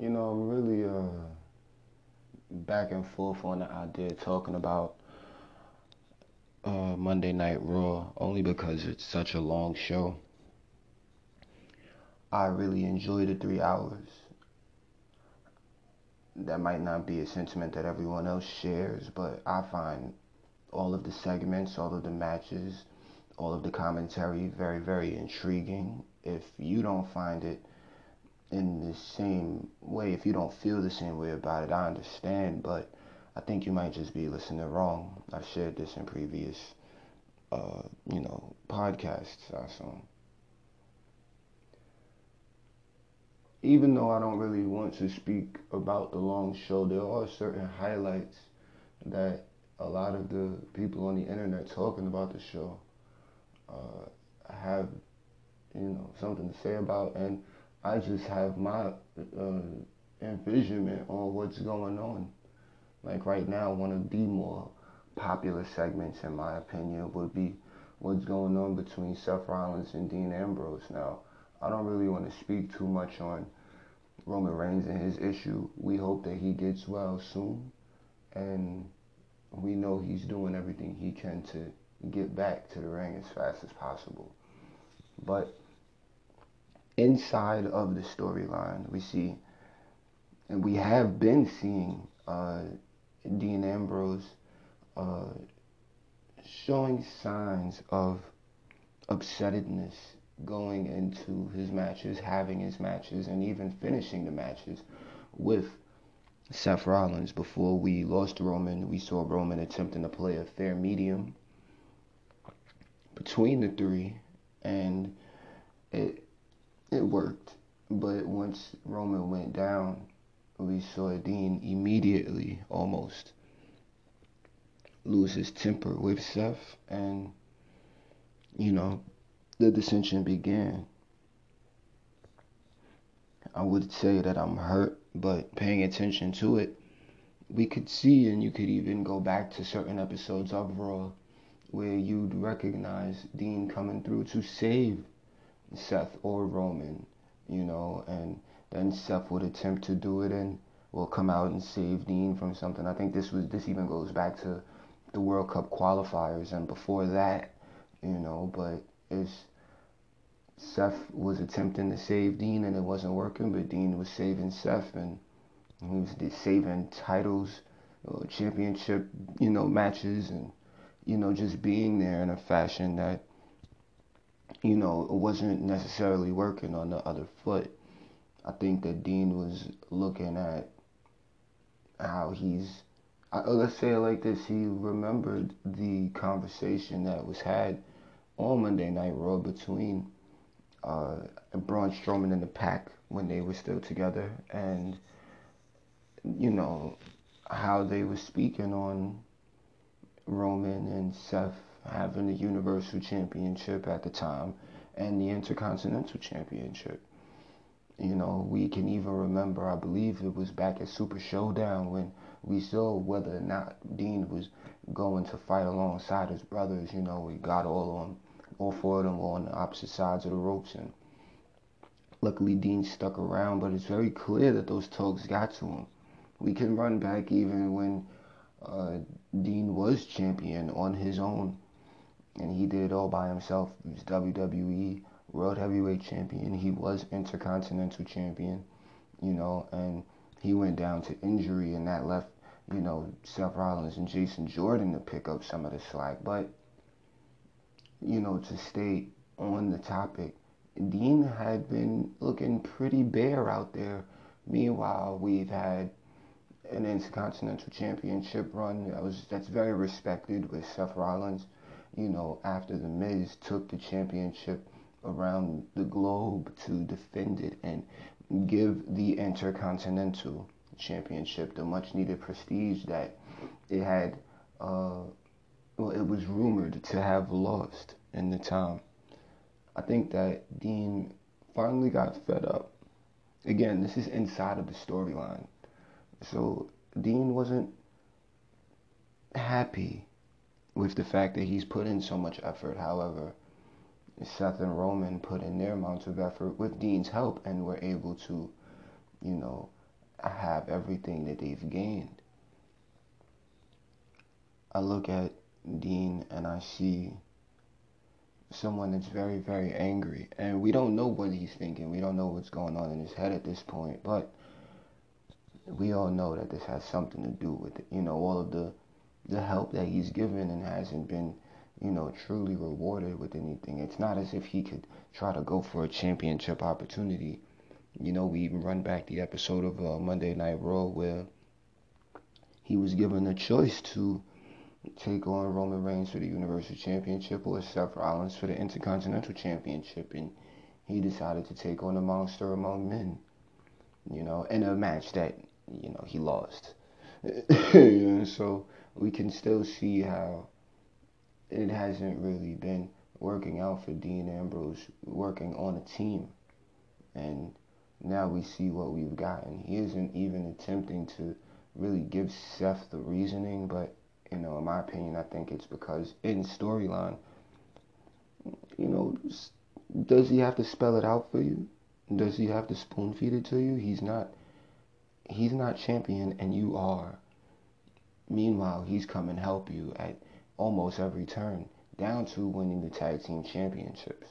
I'm really back and forth on the idea of talking about Monday Night Raw, only because it's such a long show. I really enjoy the 3 hours. That might not be a sentiment that everyone else shares, but I find all of the segments, all of the matches, all of the commentary very, very intriguing. If you don't find it in the same way, if you don't feel the same way about it, I understand, but I think you might just be listening wrong. I've shared this in previous, podcasts also. Even though I don't really want to speak about the long show, there are certain highlights that a lot of the people on the internet talking about the show have, something to say about, and I just have my envisionment on what's going on. Like right now, one of the more popular segments, in my opinion, would be what's going on between Seth Rollins and Dean Ambrose now. I don't really want to speak too much on Roman Reigns and his issue. We hope that he gets well soon, and we know he's doing everything he can to get back to the ring as fast as possible. But inside of the storyline, we see, and we have been seeing Dean Ambrose showing signs of upsetness going into his matches, having his matches, and even finishing the matches with Seth Rollins. Before we lost Roman, we saw Roman attempting to play a fair medium between the three, and it worked. But once Roman went down, we saw Dean immediately almost lose his temper with Seth, and, the dissension began. I would say that I'm hurt, but paying attention to it, we could see, and you could even go back to certain episodes of Raw where you'd recognize Dean coming through to save Seth or Roman, and then Seth would attempt to do it and will come out and save Dean from something. I think this even goes back to the World Cup qualifiers and before that, but Seth was attempting to save Dean and it wasn't working, but Dean was saving Seth and he was saving titles, championship, matches, and, just being there in a fashion that, it wasn't necessarily working on the other foot. I think that Dean was looking at how let's say it like this, he remembered the conversation that was had on Monday Night Raw between Braun Strowman and the Pack when they were still together, and how they were speaking on Roman and Seth having the Universal Championship at the time and the Intercontinental Championship. We can even remember, I believe it was back at Super Showdown when we saw whether or not Dean was going to fight alongside his brothers. We got all four of them were on the opposite sides of the ropes, and luckily Dean stuck around, but it's very clear that those tugs got to him. We can run back even when Dean was champion on his own, and he did it all by himself. He was WWE World Heavyweight Champion, he was Intercontinental Champion, and he went down to injury, and that left, Seth Rollins and Jason Jordan to pick up some of the slack, but to stay on the topic, Dean had been looking pretty bare out there. Meanwhile, we've had an Intercontinental Championship run that's very respected with Seth Rollins, after the Miz took the championship around the globe to defend it and give the Intercontinental Championship the much-needed prestige that it had it was rumored to have lost in the time. I think that Dean finally got fed up. Again, this is inside of the storyline. So Dean wasn't happy with the fact that he's put in so much effort. However, Seth and Roman put in their amount of effort with Dean's help and were able to, have everything that they've gained. I look at Dean and I see someone that's very, very angry. And we don't know what he's thinking. We don't know what's going on in his head at this point. But we all know that this has something to do with it. You know, all of the help that he's given and hasn't been, you know, truly rewarded with anything. It's not as if he could try to go for a championship opportunity. You know, we even run back the episode of Monday Night Raw where he was given a choice to take on Roman Reigns for the Universal Championship or Seth Rollins for the Intercontinental Championship, and he decided to take on the monster among men, you know, in a match that, you know, he lost. So we can still see how it hasn't really been working out for Dean Ambrose working on a team, and now we see what we've gotten. He isn't even attempting to really give Seth the reasoning, but you know, in my opinion, I think it's because in storyline, you know, does he have to spell it out for you? Does he have to spoon feed it to you? He's not champion, and you are. Meanwhile, he's come and help you at almost every turn, down to winning the tag team championships,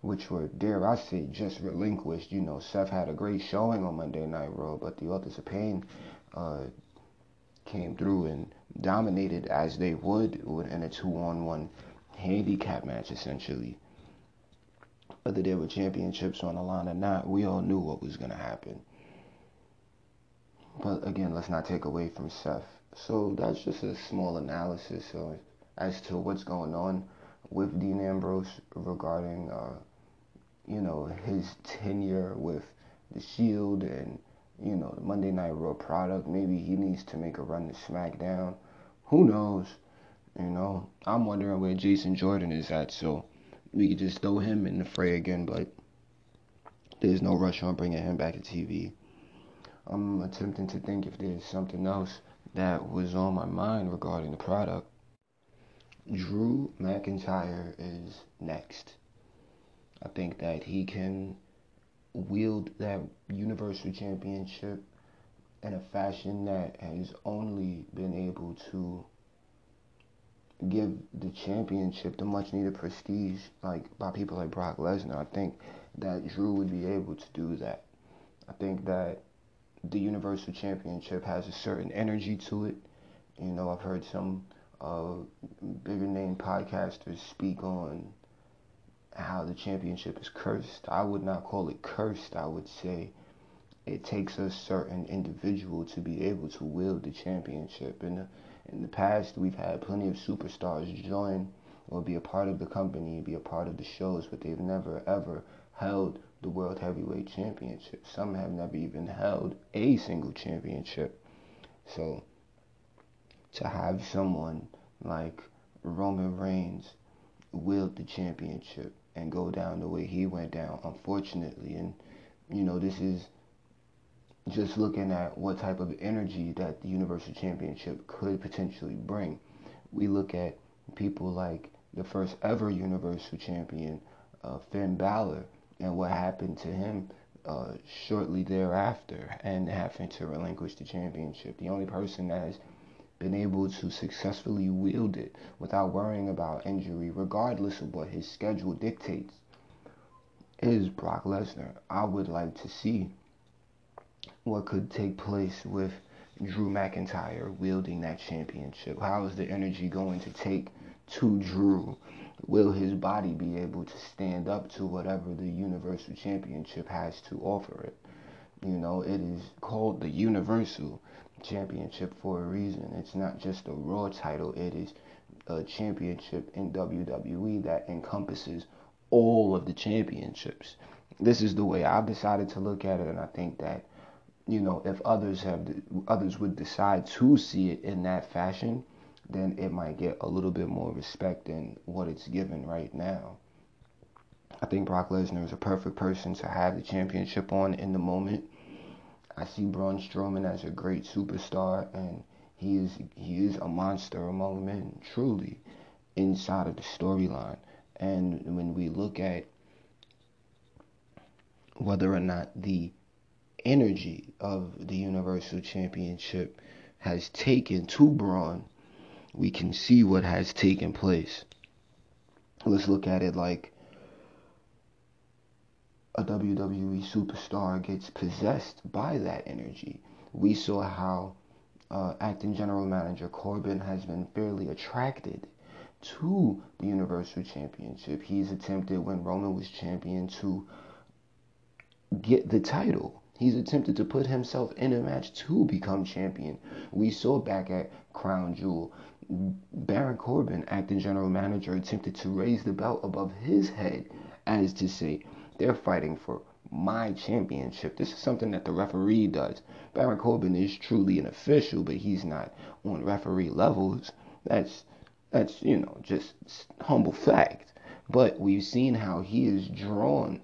which were, dare I say, just relinquished. You know, Seth had a great showing on Monday Night Raw, but the Authors of Pain came through and dominated as they would in a 2-on-1 handicap match, essentially. Whether there were championships on the line or not, we all knew what was going to happen. But again, let's not take away from Seth. So that's just a small analysis as to what's going on with Dean Ambrose regarding, you know, his tenure with the Shield and, you know, the Monday Night Raw product. Maybe he needs to make a run to SmackDown. Who knows? You know, I'm wondering where Jason Jordan is at, so we could just throw him in the fray again, but there's no rush on bringing him back to TV. I'm attempting to think if there's something else that was on my mind regarding the product. Drew McIntyre is next. I think that he can wield that Universal Championship in a fashion that has only been able to give the championship the much needed prestige, like by people like Brock Lesnar. I think that Drew would be able to do that. I think that the Universal Championship has a certain energy to it. You know, I've heard some bigger name podcasters speak on how the championship is cursed. I would not call it cursed. I would say it takes a certain individual to be able to wield the championship. In the past, we've had plenty of superstars join or be a part of the company, be a part of the shows, but they've never, ever held the World Heavyweight Championship. Some have never even held a single championship. So to have someone like Roman Reigns wield the championship and go down the way he went down, unfortunately. And, you know, this is just looking at what type of energy that the Universal Championship could potentially bring. We look at people like the first ever Universal Champion, Finn Balor, and what happened to him shortly thereafter and having to relinquish the championship. The only person that has been able to successfully wield it without worrying about injury, regardless of what his schedule dictates, is Brock Lesnar. I would like to see what could take place with Drew McIntyre wielding that championship. How is the energy going to take to Drew? Will his body be able to stand up to whatever the Universal Championship has to offer it? You know, it is called the Universal Championship for a reason. It's not just a Raw title. It is a championship in WWE that encompasses all of the championships. This is the way I've decided to look at it, and I think that, you know, if others would decide to see it in that fashion, then it might get a little bit more respect than what it's given right now. I think Brock Lesnar is a perfect person to have the championship on in the moment. I see Braun Strowman as a great superstar, and he is a monster among men, truly, inside of the storyline. And when we look at whether or not the energy of the Universal Championship has taken to Braun, we can see what has taken place. Let's look at it like a WWE superstar gets possessed by that energy. We saw how acting general manager Corbin has been fairly attracted to the Universal Championship. He's attempted, when Roman was champion, to get the title. He's attempted to put himself in a match to become champion. We saw back at Crown Jewel, Baron Corbin, acting general manager, attempted to raise the belt above his head, as to say, they're fighting for my championship. This is something that the referee does. Baron Corbin is truly an official, but he's not on referee levels. That's just humble fact. But we've seen how he is drawn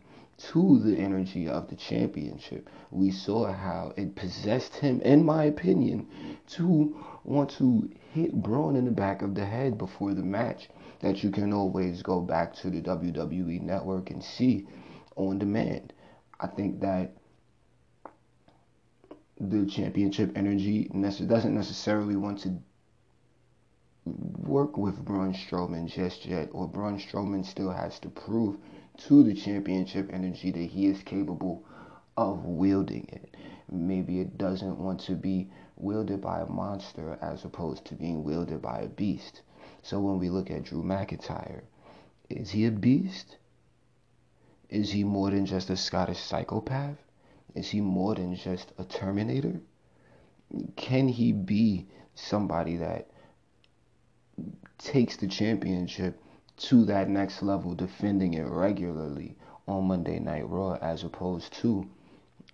to the energy of the championship. We saw how it possessed him, in my opinion, to want to hit Braun in the back of the head before the match. That you can always go back to the WWE Network and see on demand. I think that the championship energy doesn't necessarily want to work with Braun Strowman just yet, or Braun Strowman still has to prove to the championship energy that he is capable of wielding it. Maybe it doesn't want to be wielded by a monster as opposed to being wielded by a beast. So when we look at Drew McIntyre, is he a beast? Is he more than just a Scottish psychopath? Is he more than just a Terminator? Can he be somebody that takes the championship to that next level, defending it regularly on Monday Night Raw, as opposed to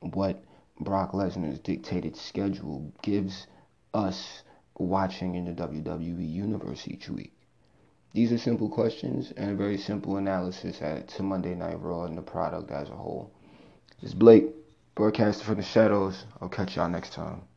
what Brock Lesnar's dictated schedule gives us watching in the WWE universe each week? These are simple questions and a very simple analysis to Monday Night Raw and the product as a whole. This is Blake, broadcasting from the shadows. I'll catch y'all next time.